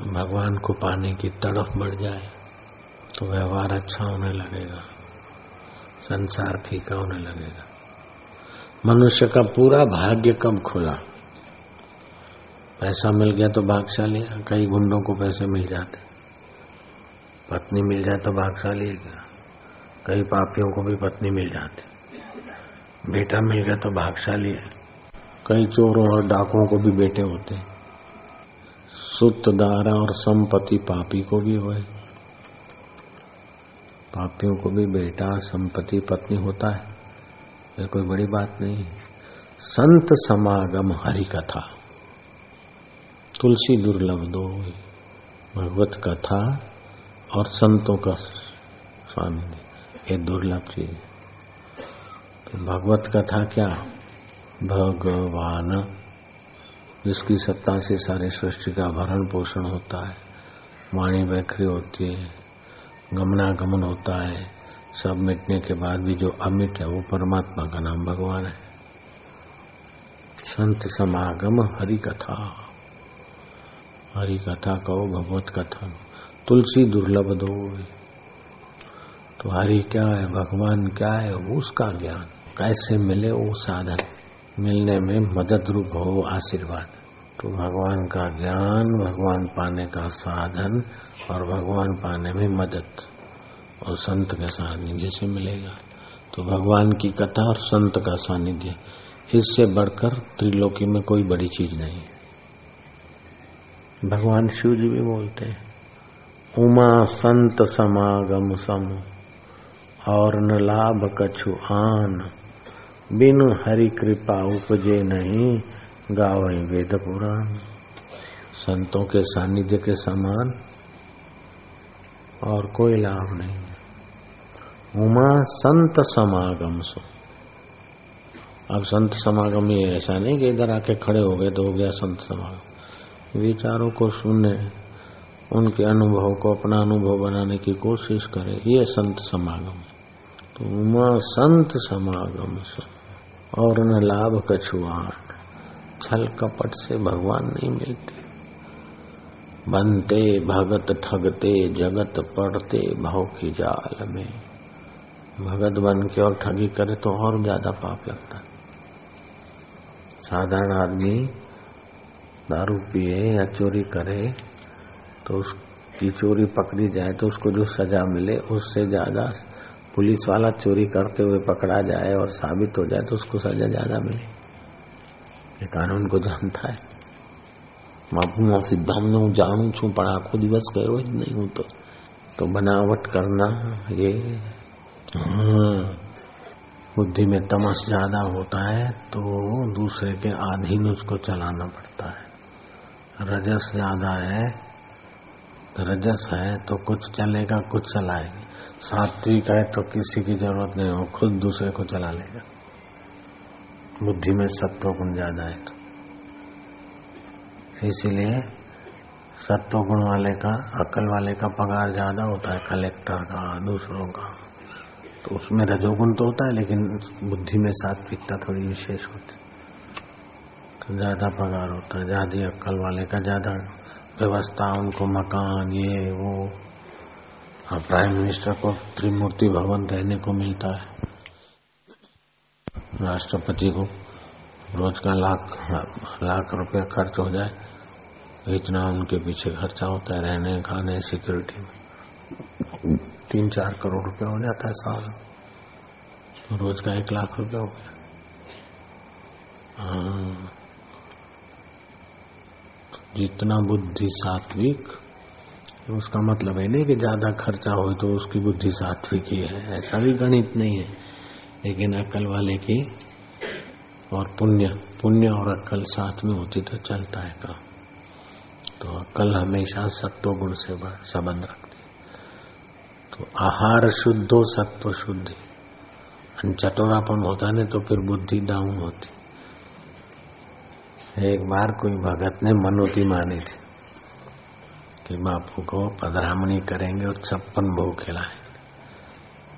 भगवान को पाने की तड़फ बढ़ जाए तो व्यवहार अच्छा होने लगेगा, संसार फीका होने लगेगा। मनुष्य का पूरा भाग्य कब खुला? पैसा मिल गया तो भाग्यशाली है, कई गुंडों को पैसे मिल जाते। पत्नी मिल जाए तो भाग्यशाली है, कई पापियों को भी पत्नी मिल जाती। बेटा मिल गया तो भाग्यशाली है, कई चोरों और डाकुओं को भी बेटे होते। सुत दारा और संपत्ति पापी को भी होए, पापियों को भी बेटा संपत्ति पत्नी होता है, ये कोई बड़ी बात नहीं है। संत समागम हरि कथा तुलसी दुर्लभ दो, भगवत कथा और संतों का स्वामी, ये दुर्लभ चीज है। भगवत कथा क्या? भगवान जिसकी सत्ता से सारे सृष्टि का भरण पोषण होता है, वाणी बैखरी होती है, गमनागमन होता है, सब मिटने के बाद भी जो अमिट है वो परमात्मा का नाम भगवान है। संत समागम हरि कथा, हरि कथा कहो, भगवत कथा तुलसी दुर्लभ दो। तो हरि क्या है, भगवान क्या है, उसका ज्ञान कैसे मिले, वो साधन मिलने में मदद रूप हो आशीर्वाद। तो भगवान का ज्ञान, भगवान पाने का साधन और भगवान पाने में मदद, और संत का सानिध्य से मिलेगा। तो भगवान की कथा और संत का सानिध्य, इससे बढ़कर त्रिलोकी में कोई बड़ी चीज नहीं है। भगवान शिव जी भी बोलते हैं, उमा संत समागम सम और न लाभ कछु आन, बिनु हरि कृपा उपजे नहीं गावई वेद पुराण। संतों के सानिध्य के समान और कोई लाभ नहीं। उमा संत समागम सो, अब संत समागम ये ऐसा नहीं कि इधर आके खड़े हो गए तो हो गया संत समागम। विचारों को सुने, उनके अनुभव को अपना अनुभव बनाने की कोशिश करें, ये संत समागम है। तो उमा संत समागम सो और न लाभ कछुआन, छल कपट से भगवान नहीं मिलते। बनते भगत ठगते जगत, पड़ते भाव की जाल में। भगत बन के और ठगी करे तो और ज्यादा पाप लगता है। साधारण आदमी दारू पिए या चोरी करे तो उसकी चोरी पकड़ी जाए तो उसको जो सजा मिले उससे ज्यादा पुलिस वाला चोरी करते हुए पकड़ा जाए और साबित हो जाए तो उसको सजा ज्यादा मिले। ये कानून को जानता है। बापू मैं सिद्धांत हूँ, जानू छू, पर आखो दिवस गयो ही नहीं हूँ। तो बनावट करना ये बुद्धि में तमस ज्यादा होता है तो दूसरे के अधीन उसको चलाना पड़ता है। रजस ज्यादा है, रजस है तो कुछ चलेगा कुछ चलाएगा। सात्विक है तो किसी की जरूरत नहीं हो, खुद दूसरे को चला लेगा। बुद्धि में सत्वगुण ज्यादा है तो इसीलिए सत्वगुण वाले का, अकल वाले का पगार ज्यादा होता है, कलेक्टर का, दूसरों का। तो उसमें रजोगुण तो होता है लेकिन बुद्धि में सात्विकता थोड़ी विशेष होती है, तो ज्यादा पगार होता है। ज्यादा अक्ल वाले का ज्यादा व्यवस्था, उनको मकान ये वो। हाँ, प्राइम मिनिस्टर को त्रिमूर्ति भवन रहने को मिलता है, राष्ट्रपति को रोज का लाख रुपया खर्च हो जाए, इतना उनके पीछे खर्चा होता है, रहने खाने सिक्योरिटी में 3-4 करोड़ रुपया हो जाता है साल, रोज का 1 लाख रुपया हो गया। हाँ, जितना बुद्धि सात्विक, उसका मतलब है नहीं कि ज्यादा खर्चा हो तो उसकी बुद्धि सात्विक ही है, ऐसा भी गणित नहीं है। लेकिन अकल वाले की और पुण्य और अकल साथ में होती तो चलता है काम। तो अकल हमेशा सत्वगुण से संबंध रखती है। तो आहार शुद्धो सत्व शुद्धि, चटोरापन होता नहीं तो फिर बुद्धि डाउन होती। एक बार कोई भगत ने मनोती मानी थी कि बापू को पधरामणी करेंगे और 56 भोग खिलाएंगे।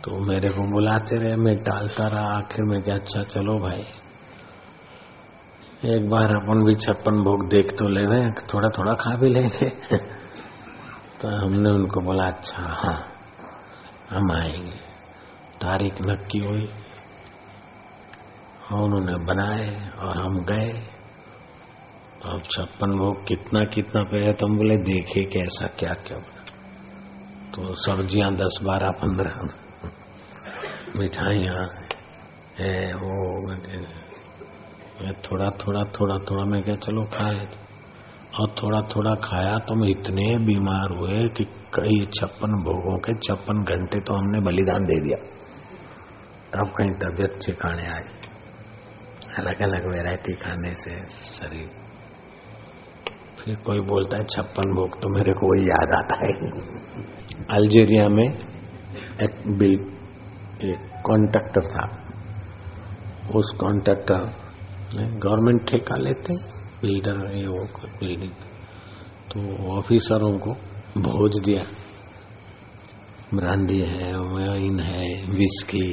तो मेरे को बुलाते रहे, मैं टालता रहा, आखिर में क्या अच्छा चलो भाई एक बार अपन भी 56 भोग देख तो ले रहे हैं, थोड़ा थोड़ा खा भी लेंगे तो हमने उनको बोला अच्छा हाँ हम आएंगे। तारीख नक्की हुई और उन्होंने बनाए और हम गए। अब 56 भोग कितना कितना पे है, तो हम बोले देखे कैसा क्या क्या बना। तो सब्जियां 10 12 15 मिठाइयाँ है वो थोड़ा थोड़ा मैं क्या चलो खाए और थोड़ा खाया। तो हम इतने बीमार हुए कि कई 56 भोगों के 56 घंटे तो हमने बलिदान दे दिया। तब कहीं तबीयत ठिकाने आई। अलग अलग वैरायटी खाने से शरीर, फिर कोई बोलता है 56 भोग, तो मेरे को वही याद आता है। अल्जीरिया में एक बिल एक कॉन्ट्रैक्टर था। उस कॉन्ट्रैक्टर गवर्नमेंट ठेका लेते बिल्डर ये वो बिल्डिंग, तो ऑफिसरों को भोज दिया। ब्रांडी है, वाइन है, whisky,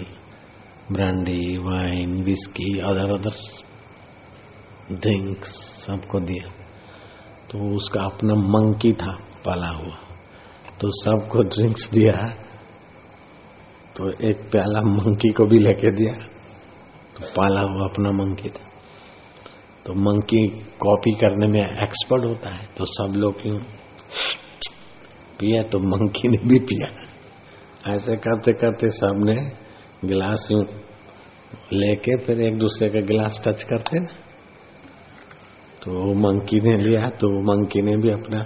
brandy wine whisky other drinks सबको दिया। तो उसका अपना मंकी था पाला हुआ, तो सबको ड्रिंक्स दिया। तो एक प्याला मंकी को भी लेके दिया, तो पाला हुआ अपना मंकी था। तो मंकी कॉपी करने में एक्सपर्ट होता है, तो सब लोग क्यों पिया, तो मंकी ने भी पिया। ऐसे करते करते सबने गिलास यूं लेके फिर एक दूसरे का गिलास टच करते ना, तो मंकी ने लिया, तो मंकी ने भी अपना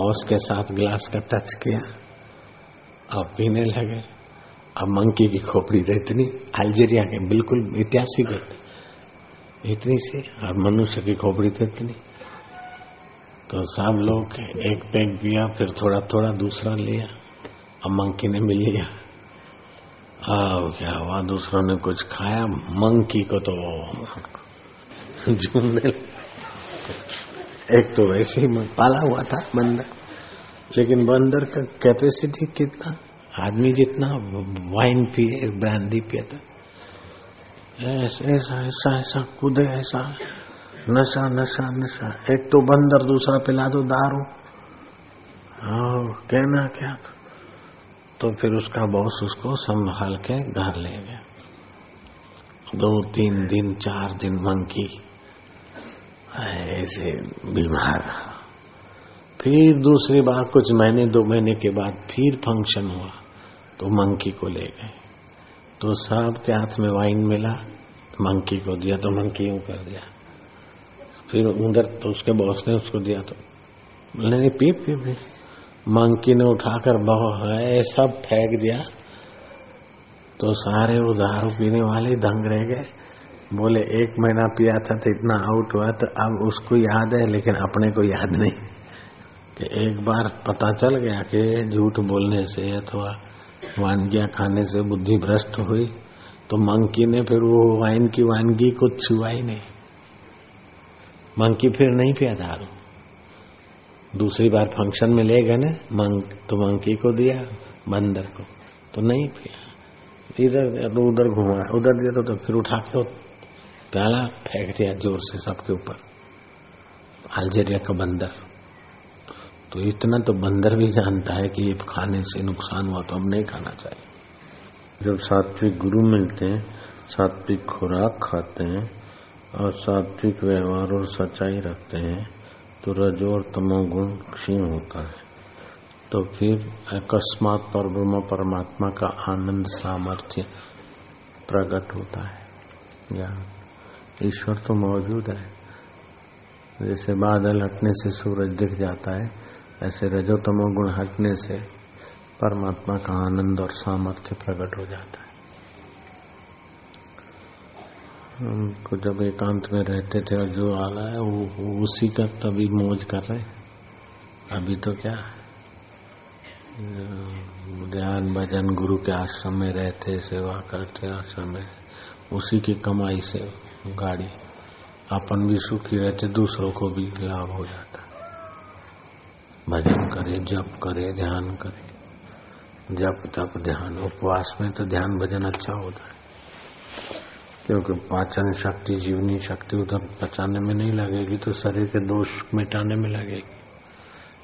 बॉस के साथ गिलास का टच किया। अब पीने लगे। अब मंकी की खोपड़ी तो इतनी, अल्जीरिया के बिल्कुल ऐतिहासिक घटना इतनी सी और मनुष्य की खोपड़ी तो इतनी। तो सब लोग एक पैक पिया, फिर थोड़ा थोड़ा दूसरा लिया। अब मंकी ने भी लिया। अब क्या हुआ, दूसरों ने कुछ खाया, मंकी को तो झूमने लगा। एक तो वैसे ही पाला हुआ था बंदर, लेकिन बंदर का कैपेसिटी कितना, आदमी जितना वाइन पिए ब्रांडी पिया था, ऐसा कूदे, ऐसा नशा। एक तो बंदर, दूसरा पिला दो दारू, और कहना क्या। तो फिर उसका बॉस उसको संभाल के घर ले गया। 2 3 दिन 4 दिन मंकी ऐसे बीमार। फिर दूसरी बार कुछ महीने 2 महीने के बाद फिर फंक्शन हुआ, तो मंकी को ले गए। तो साहब के हाथ में वाइन मिला, मंकी को दिया, तो मंकी यूं कर दिया। फिर उधर तो उसके बॉस ने उसको दिया, तो बोले नहीं पी। मंकी ने उठाकर सब फेंक दिया। तो सारे वो दारू पीने वाले दंग रह गए। बोले 1 महीना पिया था तो इतना आउट हुआ, तो अब उसको याद है लेकिन अपने को याद नहीं। कि एक बार पता चल गया कि झूठ बोलने से अथवा वानगिया खाने से बुद्धि भ्रष्ट हुई। तो मंकी ने फिर वो वाइन की वानगी को छुआ ही नहीं। मंकी फिर नहीं पिया दारू। दूसरी बार फंक्शन में ले गए ना तो मंकी को दिया, बंदर को तो नहीं पिया। इधर उधर घुमा, उधर दिया तो फिर उठा के प्याला फेंक दिया जोर से सबके ऊपर, अल्जीरिया का बंदर। तो इतना तो बंदर भी जानता है कि ये खाने से नुकसान हुआ, तो हम नहीं खाना चाहिए। जब सात्विक गुरु मिलते हैं, सात्विक खुराक खाते हैं और सात्विक व्यवहार और सच्चाई रखते हैं, तो रजो और तमो गुण क्षीण होता है। तो फिर अकस्मात पर ब्रह्म परमात्मा का आनंद सामर्थ्य प्रकट होता है। या ईश्वर तो मौजूद है। जैसे बादल हटने से सूरज दिख जाता है, ऐसे रजोतमो गुण हटने से परमात्मा का आनंद और सामर्थ्य प्रकट हो जाता है। हमको जब एकांत में रहते थे और जो आ रहा है वो उसी का तभी मौज कर रहे। अभी तो क्या ध्यान भजन गुरु के आश्रम में रहते, सेवा करते आश्रम में, उसी की कमाई से गाड़ी। अपन भी सुखी रहते, दूसरों को भी लाभ हो जाता। भजन करे, जप करे, ध्यान करे, जप तप ध्यान। उपवास में तो ध्यान भजन अच्छा होता है, क्योंकि पाचन शक्ति जीवनी शक्ति उधर पचाने में नहीं लगेगी, तो शरीर के दोष मिटाने में लगेगी।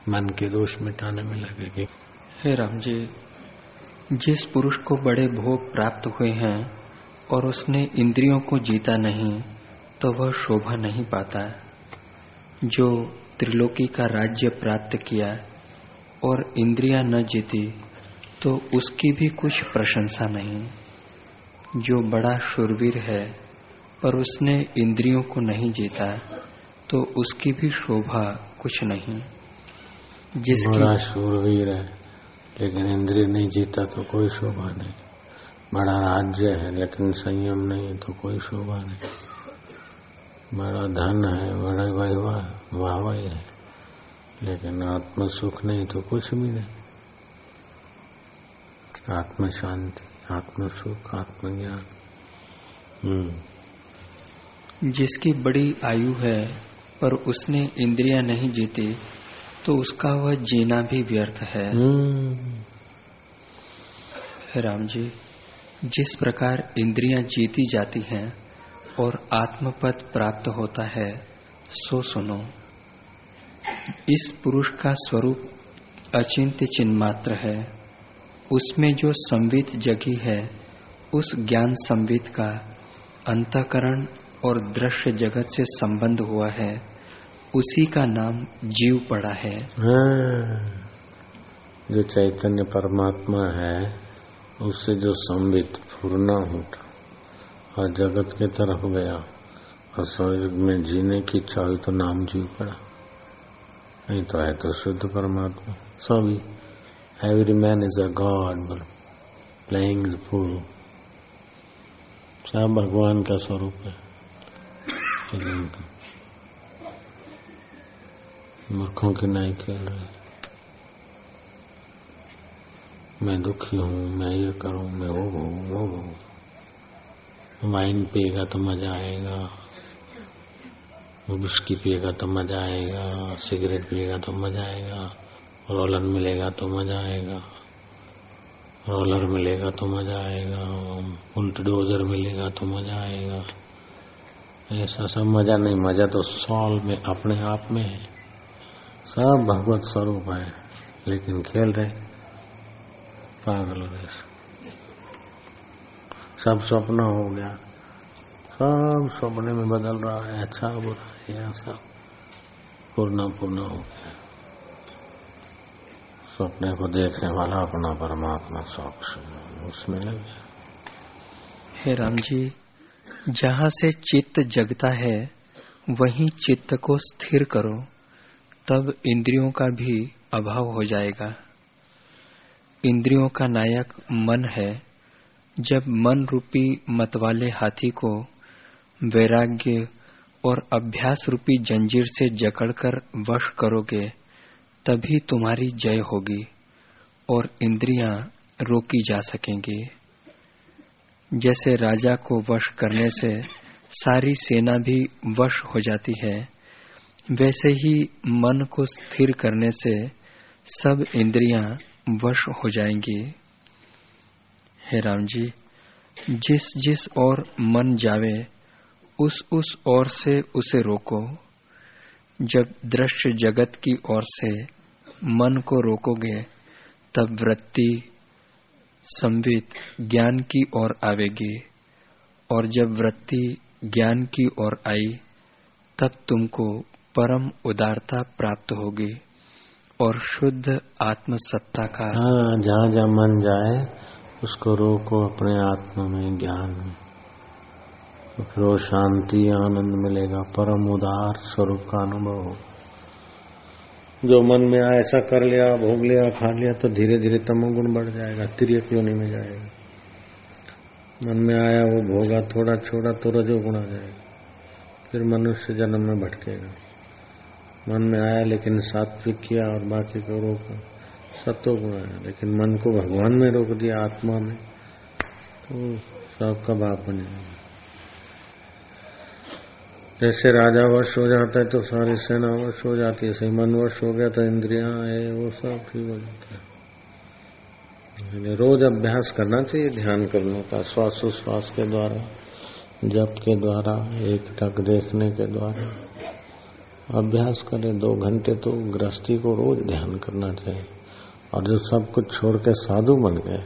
मन के दोष मिटाने में लगेगी। हे राम जी, जिस पुरुष को बड़े भोग प्राप्त हुए हैं और उसने इंद्रियों को जीता नहीं तो वह शोभा नहीं पाता। जो त्रिलोकी का राज्य प्राप्त किया और इंद्रियां न जीती तो उसकी भी कुछ प्रशंसा नहीं। जो बड़ा शूरवीर है पर उसने इंद्रियों को नहीं जीता तो उसकी भी शोभा कुछ नहीं। बड़ा शूरवीर है लेकिन इंद्रिय नहीं जीता तो कोई शोभा नहीं। बड़ा राज्य है लेकिन संयम नहीं तो कोई शोभा नहीं। बड़ा धन है, बड़ा वैभव वाह है लेकिन आत्म सुख नहीं तो कुछ भी नहीं। आत्म शांति, आत्म सुख, आत्मज्ञान। जिसकी बड़ी आयु है पर उसने इंद्रियां नहीं जीती तो उसका वह जीना भी व्यर्थ है। राम जी, जिस प्रकार इंद्रियां जीती जाती हैं और आत्मपद प्राप्त होता है सो सुनो। इस पुरुष का स्वरूप अचिंत्य चिन्ह मात्र है। उसमें जो संवित जगी है उस ज्ञान संवित का अंतःकरण और दृश्य जगत से संबंध हुआ है, उसी का नाम जीव पड़ा है। जो चैतन्य परमात्मा है उससे जो संबित फूरना होता और जगत के तरफ गया और संयोग में जीने की इच्छा हुई तो नाम जीव पड़ा। नहीं तो है तो शुद्ध परमात्मा। सभी every man is a god playing the fool. सब भगवान का स्वरूप है। मूर्खों की नहीं खेल रहे। मैं दुखी हूँ, मैं ये करूँ, मैं वो हूँ। वाइन पिएगा तो मजा आएगा, बिस्की पिएगा तो मजा आएगा, सिगरेट पिएगा तो मजा आएगा, रोलर मिलेगा तो मजा आएगा, रोलर मिलेगा तो मजा आएगा, बुलडोजर मिलेगा तो मजा आएगा। ऐसा सब मजा नहीं। मजा तो सॉल में अपने आप में है। सब भगवत स्वरूप है लेकिन खेल रहे पागल रहे। सब सपना हो गया, सब सपने में बदल रहा है, अच्छा बुरा है, सब पूर्णा पूर्णा हो गया। सपने को देखने वाला अपना परमात्मा साक्षी उसमें लग गया। हे राम जी, जहाँ से चित्त जगता है वहीं चित्त को स्थिर करो, तब इंद्रियों का भी अभाव हो जाएगा। इंद्रियों का नायक मन है। जब मन रूपी मतवाले हाथी को वैराग्य और अभ्यास रूपी जंजीर से जकड़कर वश करोगे तभी तुम्हारी जय होगी और इंद्रियां रोकी जा सकेंगी। जैसे राजा को वश करने से सारी सेना भी वश हो जाती है, वैसे ही मन को स्थिर करने से सब इंद्रियां वश हो जाएंगी। हे राम जी, जिस जिस ओर मन जावे उस ओर से उसे रोको। जब दृश्य जगत की ओर से मन को रोकोगे तब वृत्ति संवित ज्ञान की ओर आवेगी, और जब वृत्ति ज्ञान की ओर आई तब तुमको परम उदारता प्राप्त होगी और शुद्ध आत्मसत्ता का। हाँ, जहाँ जहाँ मन जाए उसको रोको अपने आत्मा में, ज्ञान में, तो फिर वो शांति आनंद मिलेगा। परम उदार स्वरूप का अनुभव हो। जो मन में आया ऐसा कर लिया, भोग लिया, खा लिया तो धीरे धीरे तमोगुण बढ़ जाएगा, तिर्यक योनि में जाएगा। मन में आया वो भोगा, थोड़ा छोड़ा तो रजोगुण आ जाएगा, फिर मनुष्य जन्म में भटकेगा। मन में आया लेकिन सात्विक किया और बाकी को रोका, सत्वगुण आया लेकिन मन को भगवान में रोक दिया, आत्मा में, तो सबका बाप बन जाएगा। जैसे राजा वश हो जाता है तो सारी सेना वश हो जाती है, ऐसे मन वश हो गया तो इंद्रियां है वो सब ठीक हो जाता है। रोज अभ्यास करना चाहिए ध्यान करने का, श्वासोश्वास के द्वारा, जप के द्वारा, एक टक देखने के द्वारा, अभ्यास करें 2 घंटे तो गृहस्थी को रोज ध्यान करना चाहिए। और जो सब कुछ छोड़ के साधु बन गए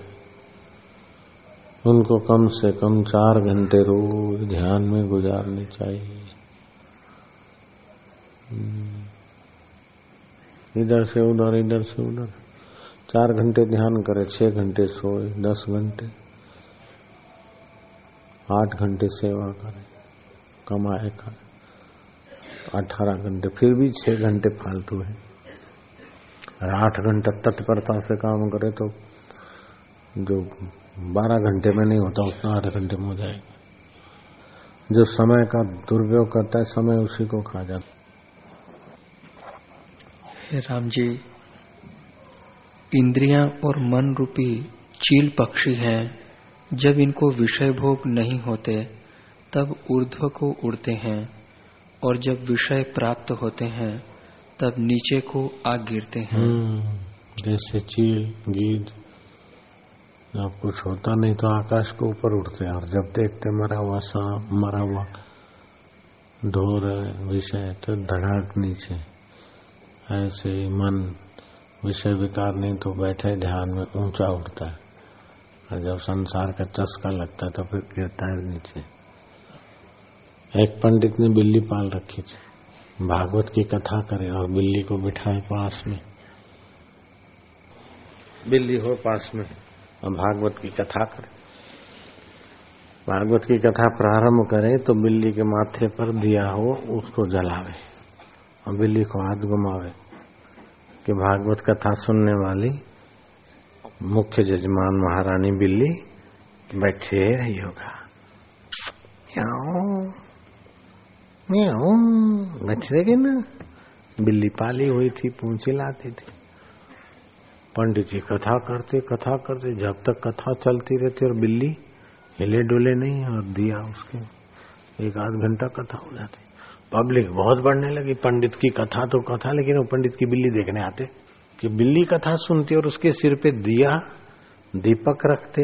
उनको कम से कम 4 घंटे रोज ध्यान में गुजारने चाहिए। इधर से उधर, इधर से उधर, 4 घंटे ध्यान करे, 6 घंटे सोए, 10 घंटे, 8 घंटे सेवा करे, कमाए खाए, 18 घंटे, फिर भी 6 घंटे फालतू है। और 8 घंटा तत्परता से काम करे तो जो 12 घंटे में नहीं होता उतना 8 घंटे में हो जाएगा। जो समय का दुरुपयोग करता है समय उसी को खा जाता। राम जी, इंद्रियां और मन रूपी चील पक्षी हैं, जब इनको विषय भोग नहीं होते तब ऊर्ध्व को उड़ते हैं, और जब विषय प्राप्त होते हैं तब नीचे को आ गिरते हैं। जैसे चील गीद, जब कुछ होता नहीं तो आकाश को ऊपर उड़ते हैं, और जब देखते मरा हुआ सांप, मरा हुआ ढोर विषय तो धड़ाक नीचे। ऐसे मन विषय विकार नहीं तो बैठे ध्यान में ऊंचा उठता है, और जब संसार का चस्का लगता है तो फिर गिरता है नीचे। एक पंडित ने बिल्ली पाल रखी थी, भागवत की कथा करे और बिल्ली को बिठाए पास में, बिल्ली हो पास में और भागवत की कथा करे। भागवत की कथा प्रारंभ करे तो बिल्ली के माथे पर दिया हो, उसको जलावे और बिल्ली को हाथ घुमावे कि भागवत कथा सुनने वाली मुख्य जजमान महारानी बिल्ली बैठे रही होगा। बछड़े ना बिल्ली पाली हुई थी, पूंछ हिलाती थी। पंडित जी कथा करते जब तक कथा चलती रहती और बिल्ली हिले डुले नहीं और दिया उसके, 1 आध घंटा कथा हो जाती। पब्लिक बहुत बढ़ने लगी, पंडित की कथा तो कथा, लेकिन वो पंडित की बिल्ली देखने आते कि बिल्ली कथा सुनती और उसके सिर पे दिया दीपक रखते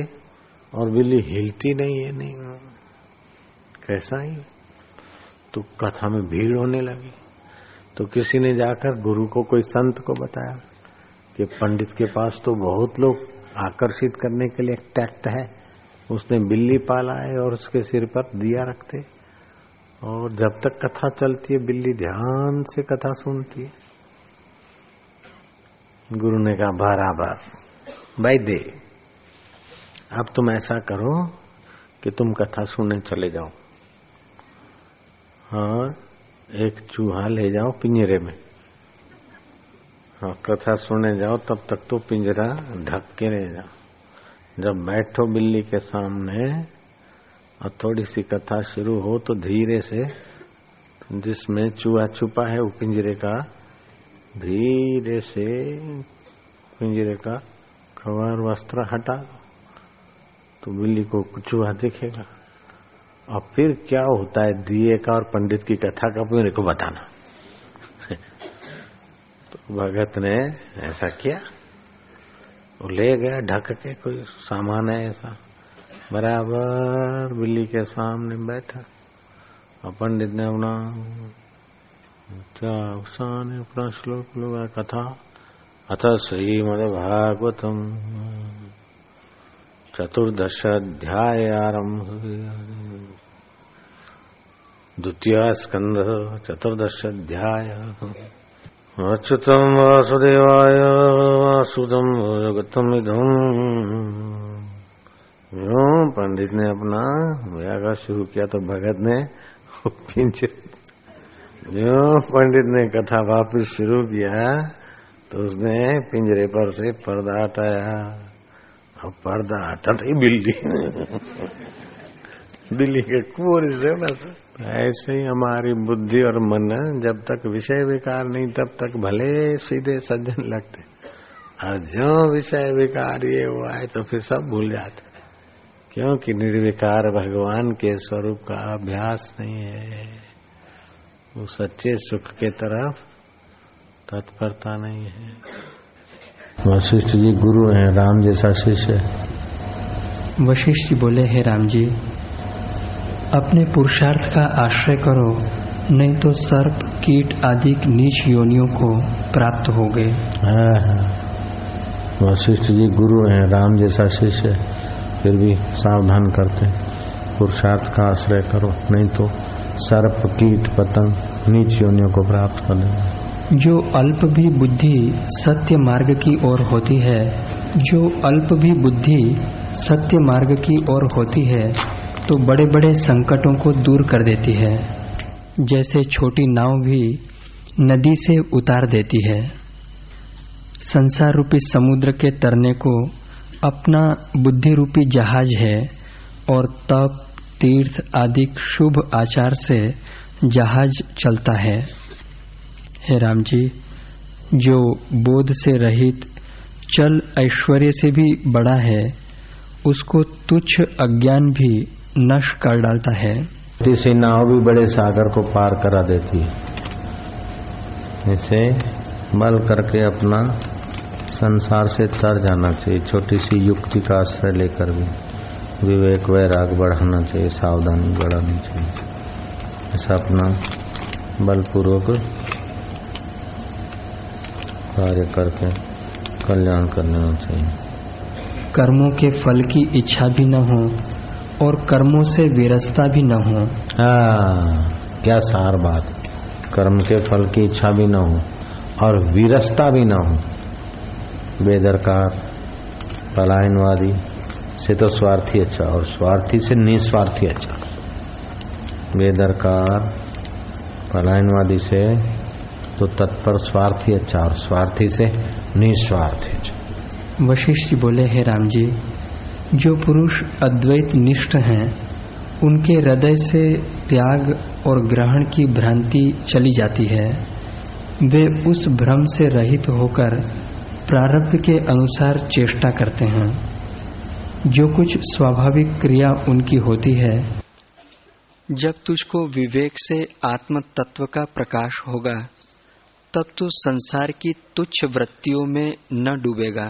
और बिल्ली हिलती नहीं है, नहीं कैसा ही। तो कथा में भीड़ होने लगी, तो किसी ने जाकर गुरु को, कोई संत को बताया कि पंडित के पास तो बहुत लोग आकर्षित करने के लिए टैक्ट है, उसने बिल्ली पाला है और उसके सिर पर दिया रखते और जब तक कथा चलती है बिल्ली ध्यान से कथा सुनती है। गुरु ने कहा बराबर भाई दे, अब तुम ऐसा करो कि तुम कथा सुनने चले जाओ, हाँ, एक चूहा ले जाओ पिंजरे में, हाँ, कथा सुने जाओ, तब तक तो पिंजरा ढक के ले जाओ। जब बैठो बिल्ली के सामने और थोड़ी सी कथा शुरू हो तो धीरे से जिसमें चूहा छुपा है वो पिंजरे का धीरे से पिंजरे का कवर वस्त्र हटा तो बिल्ली को चूहा दिखेगा। और फिर क्या होता है दिए का और पंडित की कथा का मेरे को बताना। तो भगत ने ऐसा किया, वो ले गया ढक के, कोई सामान है ऐसा, बराबर बिल्ली के सामने बैठा और पंडित ने अपना क्या अवसान है अपना श्लोक लगा कथा, अथ श्रीमद्भागवतम 14th अध्याय आरंभ, 2nd स्कंध 14th अध्याय। अच्युतम वासुदेवाय वासुदम जगतम इदम। यूं पंडित ने अपना व्याख्या शुरू किया तो भगत ने पिंजरे, यूं पंडित ने कथा वापस शुरू किया तो उसने पिंजरे पर से पर्दा हटाया, अब पर्दा हटाते ही बिल्ली बिल्ली के कुएं से बस। ऐसे ही हमारी बुद्धि और मन जब तक विषय विकार नहीं तब तक भले सीधे सज्जन लगते, और जो विषय विकार ये हुआ है तो फिर सब भूल जाते, क्योंकि निर्विकार भगवान के स्वरूप का अभ्यास नहीं है, वो सच्चे सुख के तरफ तत्परता नहीं है। वशिष्ठ जी गुरु हैं, राम जैसा शिष्य है। वशिष्ठ जी बोले, हे राम जी, अपने पुरुषार्थ का आश्रय करो, नहीं तो सर्प कीट आदि नीच योनियों को प्राप्त हो गए। वशिष्ठ जी गुरु हैं, राम जैसा शिष्य, फिर भी सावधान करते हैं, पुरुषार्थ का आश्रय करो, नहीं तो सर्प कीट पतंग नीच योनियों को प्राप्त कर लेंगे। जो अल्प भी बुद्धि सत्य मार्ग की ओर होती है, जो अल्प भी बुद्धि सत्य मार्ग की ओर होती है तो बड़े बड़े संकटों को दूर कर देती है, जैसे छोटी नाव भी नदी से उतार देती है। संसार रूपी समुद्र के तरने को अपना बुद्धि रूपी जहाज है और तप तीर्थ आदि शुभ आचार से जहाज चलता है। हे राम जी, जो बोध से रहित चल ऐश्वर्य से भी बड़ा है, उसको तुच्छ अज्ञान भी नष्ट कर डालता है। इसी नाव भी बड़े सागर को पार करा देती है। इसे बल करके अपना संसार से तर जाना चाहिए, छोटी सी युक्ति का आश्रय लेकर भी विवेक वैराग बढ़ाना चाहिए, सावधानी बढ़ानी चाहिए। ऐसा अपना बलपूर्वक कार्य करके कल्याण करना चाहिए। कर्मों के फल की इच्छा भी न हो और कर्मों से विरसता भी न हो। क्या सार बात, कर्म के फल की इच्छा भी न हो और विरसता भी न हो। बेदरकार पलायनवादी से तो स्वार्थी अच्छा और स्वार्थी से निस्वार्थी अच्छा। बेदरकार पलायनवादी से तो तत्पर स्वार्थी अच्छा और स्वार्थी से निस्वार्थी अच्छा। वशिष्ठ बोले, हे राम जी, जो पुरुष अद्वैत निष्ठ हैं उनके हृदय से त्याग और ग्रहण की भ्रांति चली जाती है। वे उस भ्रम से रहित होकर प्रारब्ध के अनुसार चेष्टा करते हैं। जो कुछ स्वाभाविक क्रिया उनकी होती है, जब तुझको विवेक से आत्म तत्व का प्रकाश होगा तब तू संसार की तुच्छ वृत्तियों में न डूबेगा।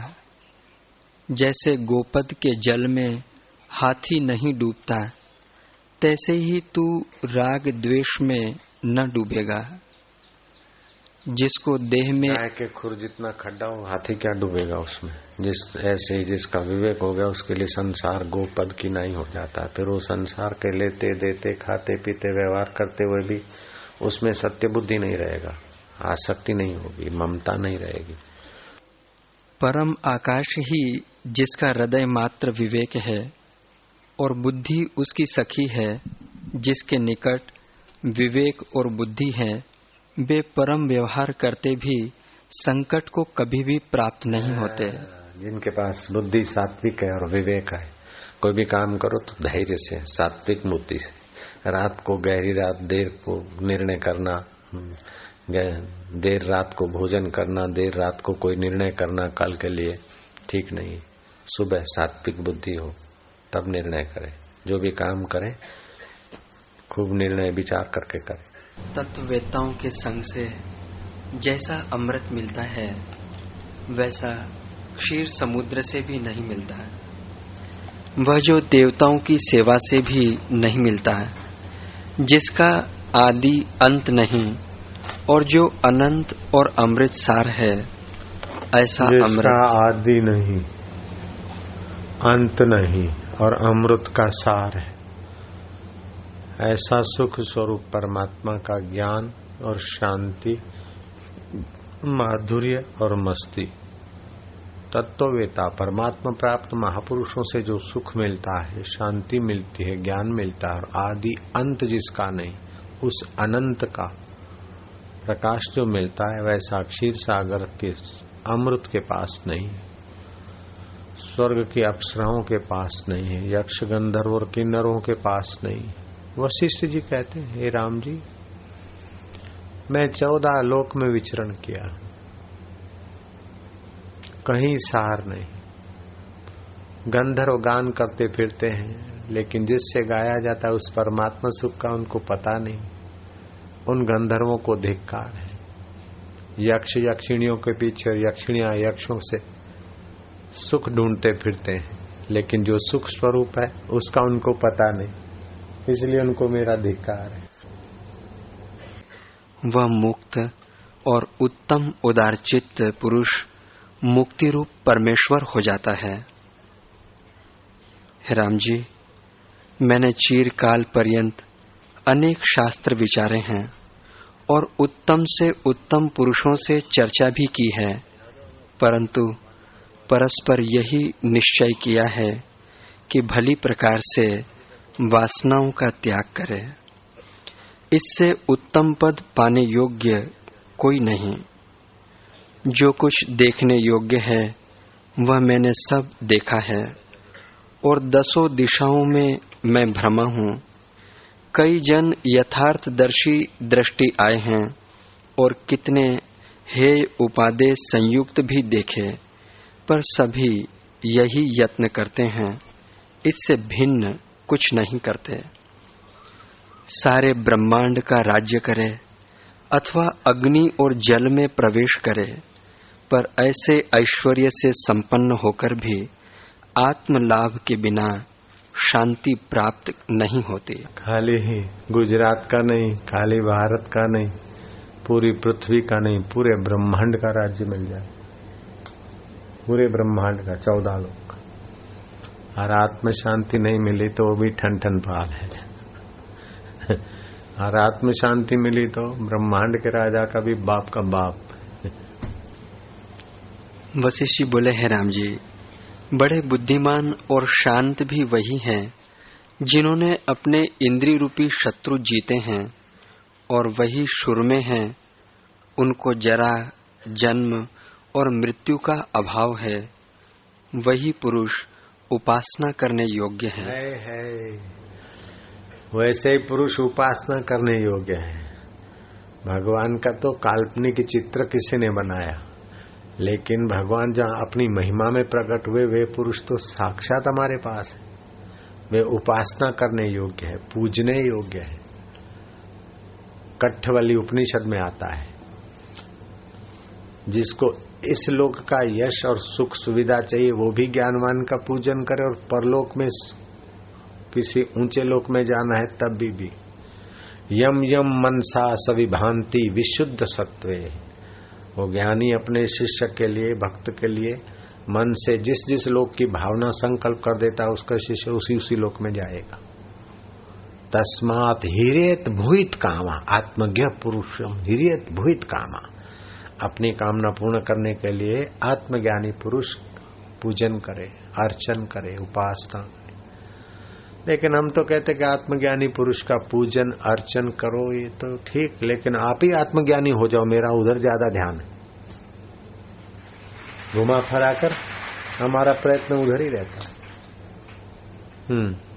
जैसे गोपद के जल में हाथी नहीं डूबता, तैसे ही तू राग द्वेष में न डूबेगा। जिसको देह में गाय के खुर जितना खड्डा हो, हाथी क्या डूबेगा उसमें। ऐसे ही जिसका विवेक हो गया उसके लिए संसार गोपद की नहीं हो जाता। फिर वो संसार के लेते देते खाते पीते व्यवहार करते हुए भी उसमें सत्य बुद्धि नहीं रहेगा, आसक्ति नहीं होगी, ममता नहीं रहेगी। परम आकाश ही जिसका हृदय मात्र विवेक है और बुद्धि उसकी सखी है, जिसके निकट विवेक और बुद्धि है, वे परम व्यवहार करते भी संकट को कभी भी प्राप्त नहीं होते। जिनके पास बुद्धि सात्विक है और विवेक है, कोई भी काम करो तो धैर्य से, सात्विक बुद्धि से। रात को गहरी रात, देर को निर्णय करना, देर रात को भोजन करना, देर रात को कोई निर्णय करना कल के लिए ठीक नहीं। सुबह सात्विक बुद्धि हो तब निर्णय करे, जो भी काम करे खूब निर्णय विचार करके करे। तत्ववेताओं के संग से जैसा अमृत मिलता है वैसा क्षीर समुद्र से भी नहीं मिलता। वह जो देवताओं की सेवा से भी नहीं मिलता, जिसका आदि अंत नहीं और जो अनंत और अमृत सार है, ऐसा अमृत आदि नहीं अंत नहीं और अमृत का सार है। ऐसा सुख स्वरूप परमात्मा का ज्ञान और शांति, माधुर्य और मस्ती। तत्ववेता परमात्मा प्राप्त महापुरुषों से जो सुख मिलता है, शांति मिलती है, ज्ञान मिलता है और आदि अंत जिसका नहीं, उस अनंत का प्रकाश जो मिलता है वैसा क्षीर सागर के अमृत के पास नहीं है, स्वर्ग की अप्सराओं के पास नहीं है, यक्ष गंधर्व और किन्नरों के पास नहीं है। वशिष्ठ जी कहते हैं, हे राम जी, मैं 14 लोक में विचरण किया, कहीं सार नहीं। गंधर्व गान करते फिरते हैं, लेकिन जिससे गाया जाता है उस परमात्मा सुख का उनको पता नहीं। उन गंधर्वों को धिक्कार है, यक्ष यक्षिणियों के पीछे और यक्षिणियां यक्षों से सुख ढूंढते फिरते हैं, लेकिन जो सुख स्वरूप है उसका उनको पता नहीं, इसलिए उनको मेरा धिक्कार है। वह मुक्त और उत्तम उदारचित्त पुरुष मुक्ति रूप परमेश्वर हो जाता है। हे राम जी, मैंने चीरकाल पर्यंत अनेक शास्त्र विचारे हैं और उत्तम से उत्तम पुरुषों से चर्चा भी की है, परंतु परस्पर यही निश्चय किया है कि भली प्रकार से वासनाओं का त्याग करें। इससे उत्तम पद पाने योग्य कोई नहीं। जो कुछ देखने योग्य है वह मैंने सब देखा है और दसों दिशाओं में मैं भ्रमा हूँ। कई जन यथार्थदर्शी दृष्टि आए हैं और कितने हेय उपादेय संयुक्त भी देखे, पर सभी यही यत्न करते हैं, इससे भिन्न कुछ नहीं करते। सारे ब्रह्मांड का राज्य करे अथवा अग्नि और जल में प्रवेश करे, पर ऐसे ऐश्वर्य से संपन्न होकर भी आत्मलाभ के बिना शांति प्राप्त नहीं होती। खाली ही गुजरात का नहीं, खाली भारत का नहीं, पूरी पृथ्वी का नहीं, पूरे ब्रह्मांड का राज्य मिल जाए, पूरे ब्रह्मांड का 14 लोग। और आत्म शांति नहीं मिली तो वो भी ठन ठन पाल है। और आत्म शांति मिली तो ब्रह्मांड के राजा का भी बाप का बाप। वशिष्ठ जी बोले, है राम जी, बड़े बुद्धिमान और शांत भी वही हैं जिन्होंने अपने इंद्रिय रूपी शत्रु जीते हैं और वही सुरमे हैं। उनको जरा, जन्म और मृत्यु का अभाव है। वही पुरुष उपासना करने योग्य हैं। वैसे ही पुरुष उपासना करने योग्य है। भगवान का तो काल्पनिक चित्र किसी ने बनाया, लेकिन भगवान जहाँ अपनी महिमा में प्रकट हुए, वे पुरुष तो साक्षात हमारे पास है। वे उपासना करने योग्य है, पूजने योग्य है। कठवली उपनिषद में आता है, जिसको इस लोक का यश और सुख सुविधा चाहिए वो भी ज्ञानवान का पूजन करे, और परलोक में किसी ऊंचे लोक में जाना है तब भी यम यम मनसा सविभांति विशुद्ध सत्वे। वो ज्ञानी अपने शिष्य के लिए, भक्त के लिए मन से जिस जिस लोक की भावना संकल्प कर देता है, उसका शिष्य उसी उसी लोक में जाएगा। तस्मात् हिरेत भूत कामा आत्मज्ञ पुरुषम हिरेत भूत कामा। अपनी कामना पूर्ण करने के लिए आत्मज्ञानी पुरुष पूजन करे, अर्चन करे, उपासना। लेकिन हम तो कहते कि आत्मज्ञानी पुरुष का पूजन अर्चन करो, ये तो ठीक, लेकिन आप ही आत्मज्ञानी हो जाओ, मेरा उधर ज्यादा ध्यान है। घुमा फिरा कर हमारा प्रयत्न उधर ही रहता है।